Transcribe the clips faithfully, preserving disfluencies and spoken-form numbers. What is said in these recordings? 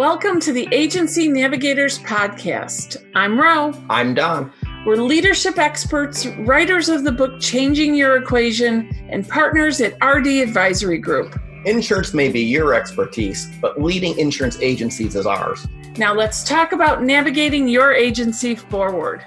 Welcome to the Agency Navigators podcast. I'm Roe. I'm Don. We're leadership experts, writers of the book Changing Your Equation, and partners at R D Advisory Group. Insurance may be your expertise, but leading insurance agencies is ours. Now let's talk about navigating your agency forward.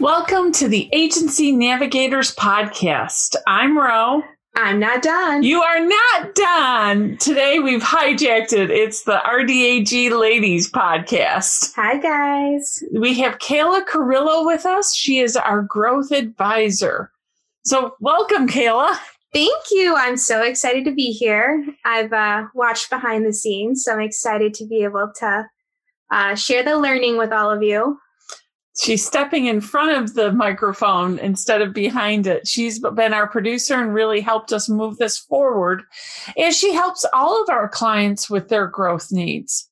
Welcome to the Agency Navigators podcast. I'm Roe. I'm not Don. You are not Don. Today we've hijacked it. It's the R D A G Ladies podcast. Hi, guys. We have Cayla Carrillo with us. She is our growth advisor. So welcome, Cayla. Thank you. I'm so excited to be here. I've uh, watched behind the scenes, so I'm excited to be able to uh, share the learning with all of you. She's stepping in front of the microphone instead of behind it. She's been our producer and really helped us move this forward as she helps all of our clients with their growth needs.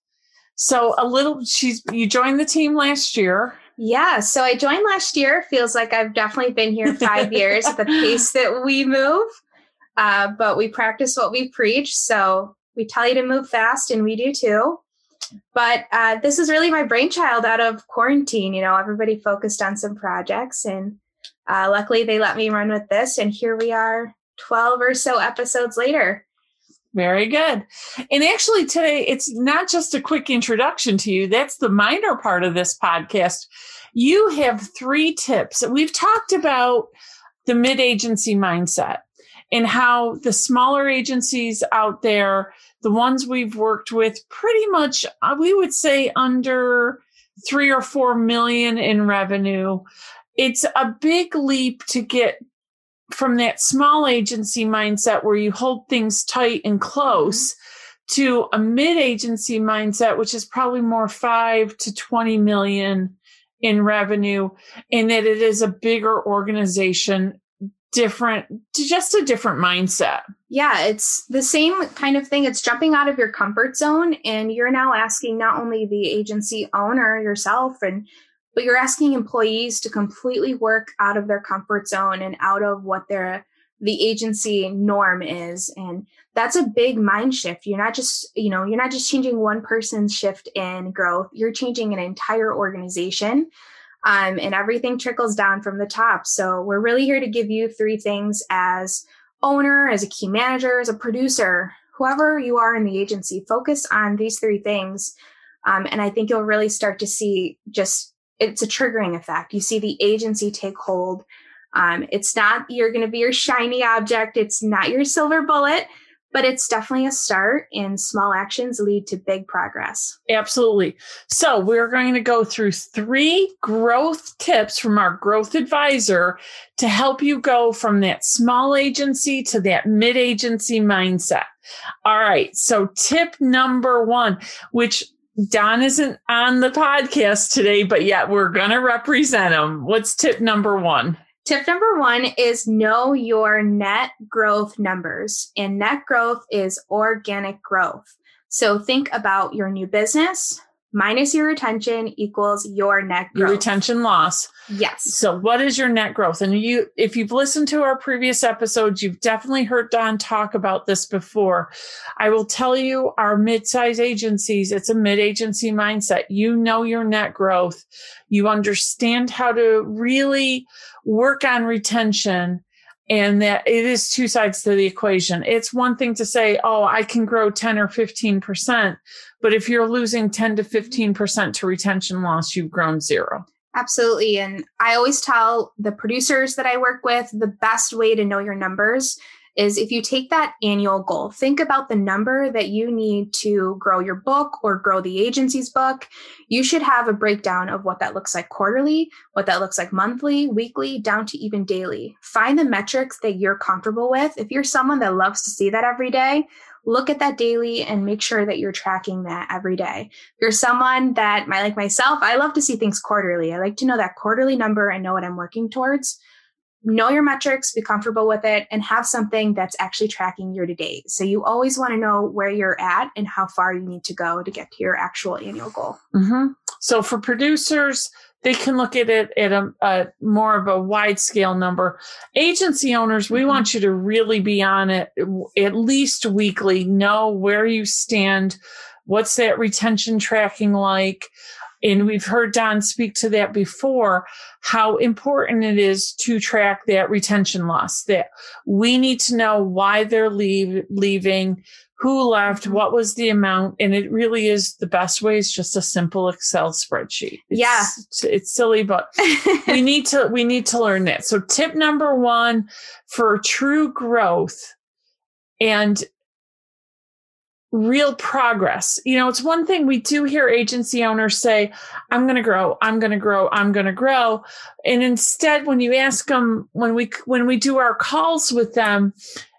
So a little, she's, you joined the team last year. Yeah. So I joined last year. Feels like I've definitely been here five years at the pace that we move. Uh, but we practice what we preach. So we tell you to move fast and we do too. But uh, this is really my brainchild out of quarantine. You know, everybody focused on some projects and uh, luckily they let me run with this. And here we are twelve or so episodes later. Very good. And actually today, it's not just a quick introduction to you. That's the minor part of this podcast. You have three tips. We've talked about the mid-agency mindset and how the smaller agencies out there, the ones we've worked with, pretty much, we would say under three or four million in revenue. It's a big leap to get from that small agency mindset where you hold things tight and close to a mid-agency mindset, which is probably more five to twenty million in revenue, and that it is a bigger organization. Different, just a different mindset. Yeah, it's the same kind of thing. It's jumping out of your comfort zone, and you're now asking not only the agency owner yourself, and but you're asking employees to completely work out of their comfort zone and out of what their the agency norm is, and that's a big mind shift. You're not just you know you're not just changing one person's shift in growth. You're changing an entire organization. Um, and everything trickles down from the top. So we're really here to give you three things as owner, as a key manager, as a producer, whoever you are in the agency, focus on these three things. Um, and I think you'll really start to see just, it's a triggering effect. You see the agency take hold. Um, it's not, you're going to be your shiny object. It's not your silver bullet, but it's definitely a start, and small actions lead to big progress. Absolutely. So we're going to go through three growth tips from our growth advisor to help you go from that small agency to that mid-agency mindset. All right. So tip number one, which Don isn't on the podcast today, but yet we're going to represent him. What's tip number one? Tip number one is know your net growth numbers, and net growth is organic growth. So think about your new business minus your retention equals your net growth. Your retention loss. Yes. So what is your net growth? And you, if you've listened to our previous episodes, you've definitely heard Don talk about this before. I will tell you, our mid-size agencies, it's a mid-agency mindset. You know your net growth. You understand how to really work on retention, and that it is two sides to the equation. It's one thing to say, oh, I can grow ten or fifteen percent. But if you're losing ten to fifteen percent to retention loss, you've grown zero. Absolutely. And I always tell the producers that I work with, the best way to know your numbers is if you take that annual goal, think about the number that you need to grow your book or grow the agency's book. You should have a breakdown of what that looks like quarterly, what that looks like monthly, weekly, down to even daily. Find the metrics that you're comfortable with. If you're someone that loves to see that every day, look at that daily and make sure that you're tracking that every day. If you're someone that, like myself, I love to see things quarterly. I like to know that quarterly number and know what I'm working towards. Know your metrics, be comfortable with it, and have something that's actually tracking year to date. So you always want to know where you're at and how far you need to go to get to your actual annual goal. Mm-hmm. So for producers, they can look at it at a, a more of a wide scale number. Agency owners, we mm-hmm. want you to really be on it at least weekly, know where you stand What's that retention tracking like? And we've heard Don speak to that before, how important it is to track that retention loss, that we need to know why they're leave, leaving, who left, what was the amount. And it really is the best way. It's just a simple Excel spreadsheet. It's, yeah. It's silly, but we need to, we need to learn that. So tip number one for true growth and real progress. You know, it's one thing we do hear agency owners say, I'm going to grow, I'm going to grow, I'm going to grow. And instead, when you ask them, when we, when we do our calls with them,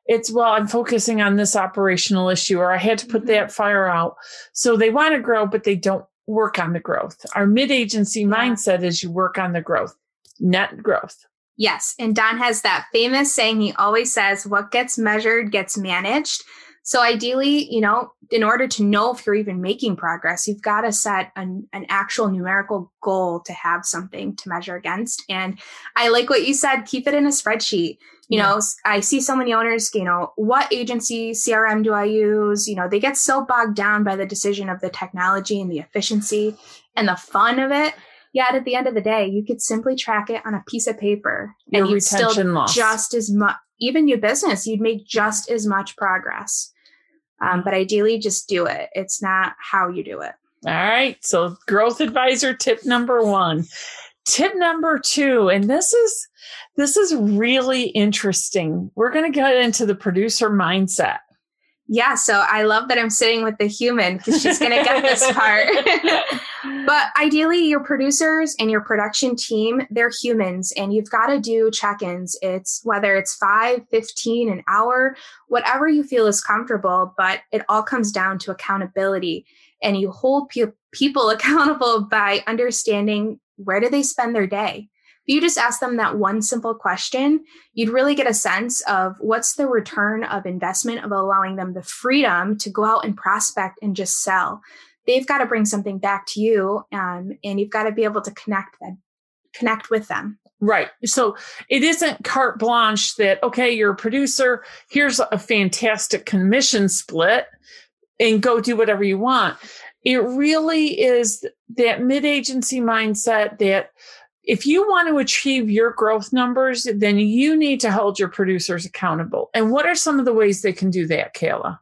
it's, well, I'm focusing on this operational issue, or I had to put that fire out. So they want to grow, but they don't work on the growth. Our mid-agency yeah. mindset is you work on the growth, not growth. Yes. And Don has that famous saying, he always says, what gets measured gets managed. So ideally, you know, in order to know if you're even making progress, you've got to set an, an actual numerical goal to have something to measure against. And I like what you said, keep it in a spreadsheet. You yeah. know, I see so many owners, you know, what agency C R M do I use? You know, they get so bogged down by the decision of the technology and the efficiency and the fun of it. Yet at the end of the day, you could simply track it on a piece of paper and you'd still just as much, even your business, you'd make just as much progress. Um, but ideally, just do it. It's not how you do it. All right. So growth advisor tip number one. Tip number two, and this is this is really interesting. We're going to get into the producer mindset. Yeah, so I love that I'm sitting with the human because she's going to get this part. But ideally, your producers and your production team, they're humans and you've got to do check-ins. It's whether it's five, fifteen, an hour, whatever you feel is comfortable, but it all comes down to accountability. And you hold pe- people accountable by understanding where do they spend their day. If you just ask them that one simple question, you'd really get a sense of what's the return of investment of allowing them the freedom to go out and prospect and just sell. They've got to bring something back to you, um, and you've got to be able to connect them, connect with them. Right. So it isn't carte blanche that, okay, you're a producer, here's a fantastic commission split and go do whatever you want. It really is that mid-agency mindset that if you want to achieve your growth numbers, then you need to hold your producers accountable. And what are some of the ways they can do that, Cayla?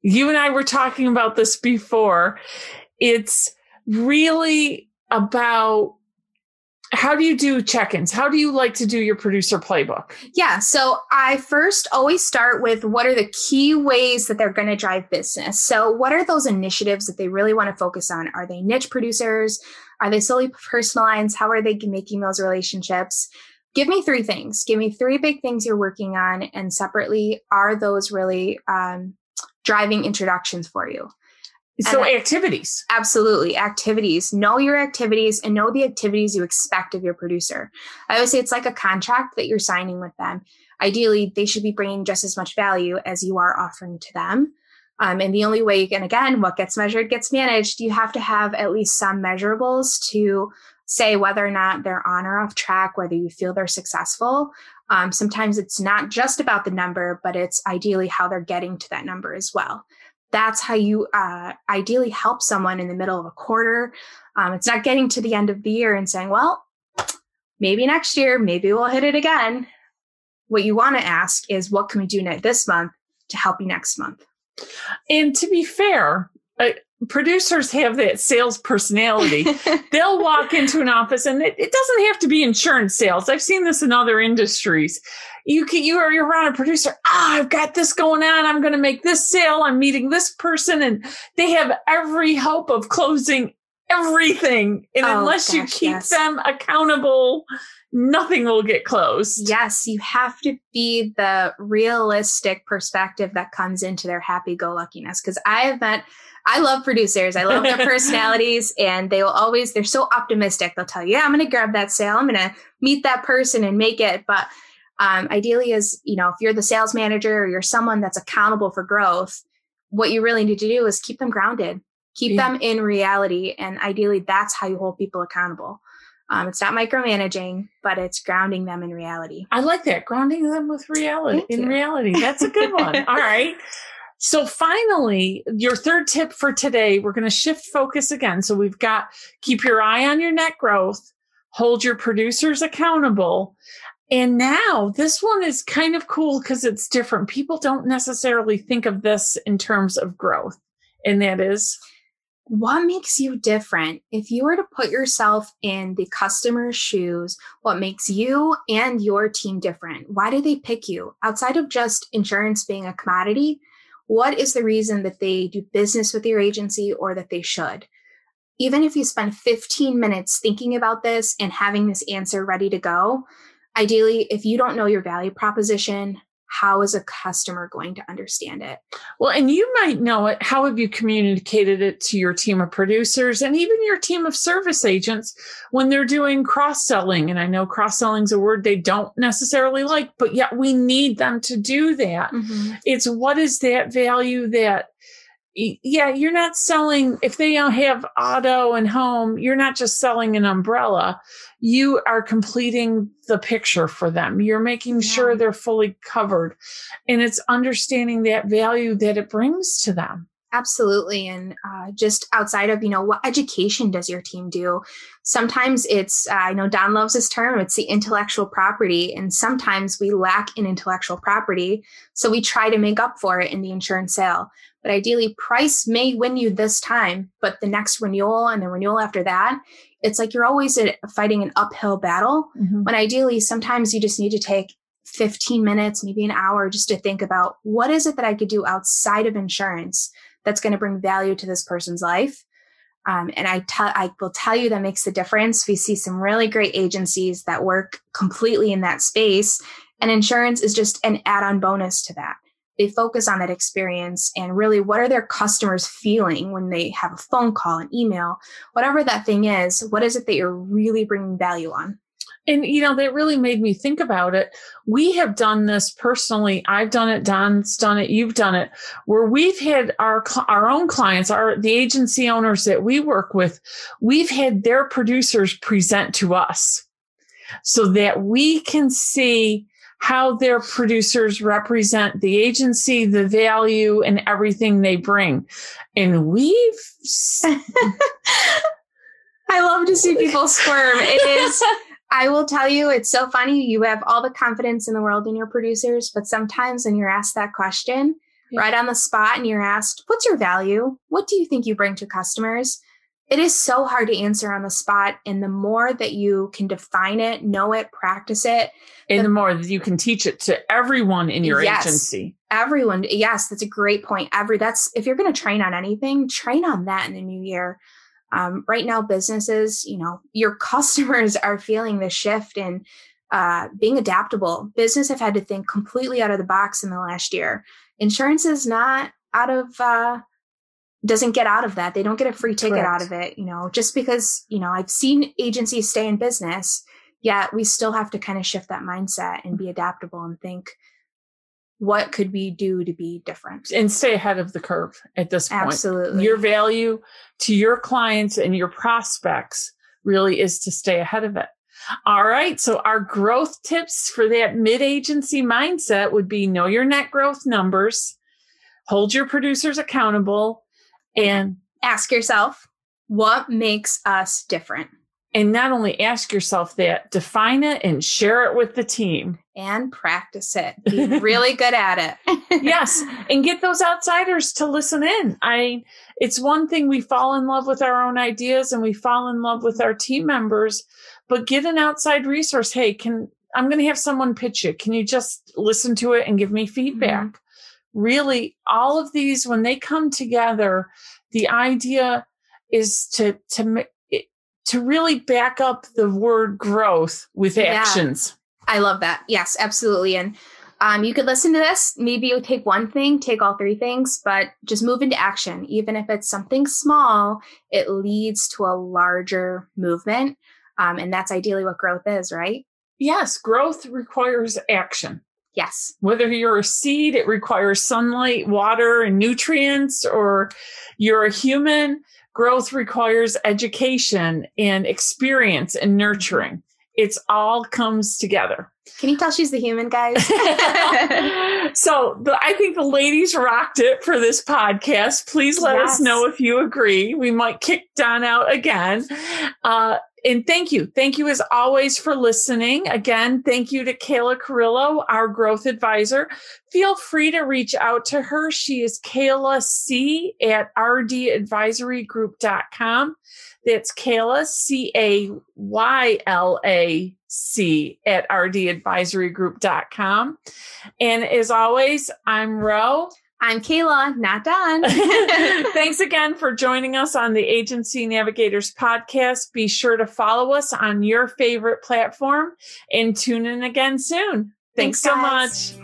You and I were talking about this before. It's really about how do you do check-ins? How do you like to do your producer playbook? Yeah. So I first always start with what are the key ways that they're going to drive business? So what are those initiatives that they really want to focus on? Are they niche producers? Are they solely personal lines? How are they making those relationships? Give me three things. Give me three big things you're working on. And separately, are those really um, driving introductions for you? So and activities. Absolutely. Activities. Know your activities and know the activities you expect of your producer. I always say it's like a contract that you're signing with them. Ideally, they should be bringing just as much value as you are offering to them. Um, and the only way you can, again, what gets measured gets managed. You have to have at least some measurables to say whether or not they're on or off track, whether you feel they're successful. Um, sometimes it's not just about the number, but it's ideally how they're getting to that number as well. That's how you uh, ideally help someone in the middle of a quarter. Um, it's not getting to the end of the year and saying, well, maybe next year, maybe we'll hit it again. What you want to ask is, what can we do this month to help you next month? And to be fair, uh, producers have that sales personality. They'll walk into an office and it, it doesn't have to be insurance sales. I've seen this in other industries. You can, you are, you're around a producer. Ah, oh, I've got this going on. I'm going to make this sale. I'm meeting this person. And they have every hope of closing everything. And oh, unless gosh, you keep yes. them accountable, nothing will get closed. Yes. You have to be the realistic perspective that comes into their happy-go-luckiness. Cause I have met, I love producers. I love their personalities, and they will always, they're so optimistic. They'll tell you, yeah, I'm going to grab that sale. I'm going to meet that person and make it. But Um, ideally is, you know, if you're the sales manager or you're someone that's accountable for growth, what you really need to do is keep them grounded, keep yeah. them in reality. And ideally, that's how you hold people accountable. Um, it's not micromanaging, but it's grounding them in reality. I like that. Grounding them with reality. Thank in you. reality. That's a good one. All right. So finally, your third tip for today, we're going to shift focus again. So we've got keep your eye on your net growth, hold your producers accountable. And now this one is kind of cool because it's different. People don't necessarily think of this in terms of growth. And that is, what makes you different? If you were to put yourself in the customer's shoes, what makes you and your team different? Why do they pick you? Outside of just insurance being a commodity, what is the reason that they do business with your agency or that they should? Even if you spend fifteen minutes thinking about this and having this answer ready to go, ideally, if you don't know your value proposition, how is a customer going to understand it? Well, and you might know it. How have you communicated it to your team of producers and even your team of service agents when they're doing cross-selling? And I know cross-selling is a word they don't necessarily like, but yet we need them to do that. Mm-hmm. It's what is that value that, yeah, you're not selling, if they don't have auto and home, you're not just selling an umbrella. You are completing the picture for them. You're making yeah. sure they're fully covered. And it's understanding that value that it brings to them. Absolutely. And uh, just outside of, you know, what education does your team do? Sometimes it's, uh, I know Don loves this term, it's the intellectual property. And sometimes we lack in intellectual property. So we try to make up for it in the insurance sale. But ideally, price may win you this time, but the next renewal and the renewal after that, it's like you're always fighting an uphill battle. Mm-hmm. When ideally, sometimes you just need to take fifteen minutes, maybe an hour, just to think about what is it that I could do outside of insurance that's going to bring value to this person's life. Um, and I, te- I will tell you that makes the difference. We see some really great agencies that work completely in that space. And insurance is just an add-on bonus to that. They focus on that experience and really what are their customers feeling when they have a phone call, an email, whatever that thing is, what is it that you're really bringing value on? And, you know, that really made me think about it. We have done this personally. I've done it. Don's done it. You've done it, where we've had our our own clients, our the agency owners that we work with, we've had their producers present to us so that we can see how their producers represent the agency, the value, and everything they bring. And we've... I love to see people squirm. It is... I will tell you, it's so funny. You have all the confidence in the world in your producers, but sometimes when you're asked that question yeah. right on the spot and you're asked, what's your value? What do you think you bring to customers? It is so hard to answer on the spot. And the more that you can define it, know it, practice it. And the, the more that you can teach it to everyone in your yes, agency. Everyone. Yes, that's a great point. Every that's if you're going to train on anything, train on that in the new year. Um, right now, businesses, you know, your customers are feeling the shift and uh, being adaptable. Business have had to think completely out of the box in the last year. Insurance is not out of, uh, doesn't get out of that. They don't get a free ticket Correct. Out of it, you know, just because, you know, I've seen agencies stay in business, yet we still have to kind of shift that mindset and be adaptable and think, what could we do to be different? And stay ahead of the curve at this point. Absolutely. Your value to your clients and your prospects really is to stay ahead of it. All right. So our growth tips for that mid-agency mindset would be know your net growth numbers, hold your producers accountable, and ask yourself, what makes us different? And not only ask yourself that, define it and share it with the team. And practice it. Be really good at it. Yes. And get those outsiders to listen in. I, it's one thing we fall in love with our own ideas and we fall in love with our team members, but get an outside resource. Hey, can, I'm going to have someone pitch it. Can you just listen to it and give me feedback? Mm-hmm. Really, all of these, when they come together, the idea is to, to make, to really back up the word growth with actions. Yeah, I love that. Yes, absolutely. And um, you could listen to this. Maybe you take one thing, take all three things, but just move into action. Even if it's something small, it leads to a larger movement. Um, and that's ideally what growth is, right? Yes. Growth requires action. Yes. Whether you're a seed, it requires sunlight, water, and nutrients, or you're a human, growth requires education and experience and nurturing. It's all comes together. Can you tell she's the human, guys? So the, I think the ladies rocked it for this podcast. Please let yes. us know if you agree. We might kick Don out again. Uh, and thank you. Thank you as always for listening. Again, thank you to Cayla Carrillo, our growth advisor. Feel free to reach out to her. She is Cayla C at r d advisory group dot com. That's Cayla, C A Y L A C at r d advisory group dot com. And as always, I'm Roe. I'm Cayla, not Don. Thanks again for joining us on the Agency Navigators podcast. Be sure to follow us on your favorite platform and tune in again soon. Thanks, Thanks so much.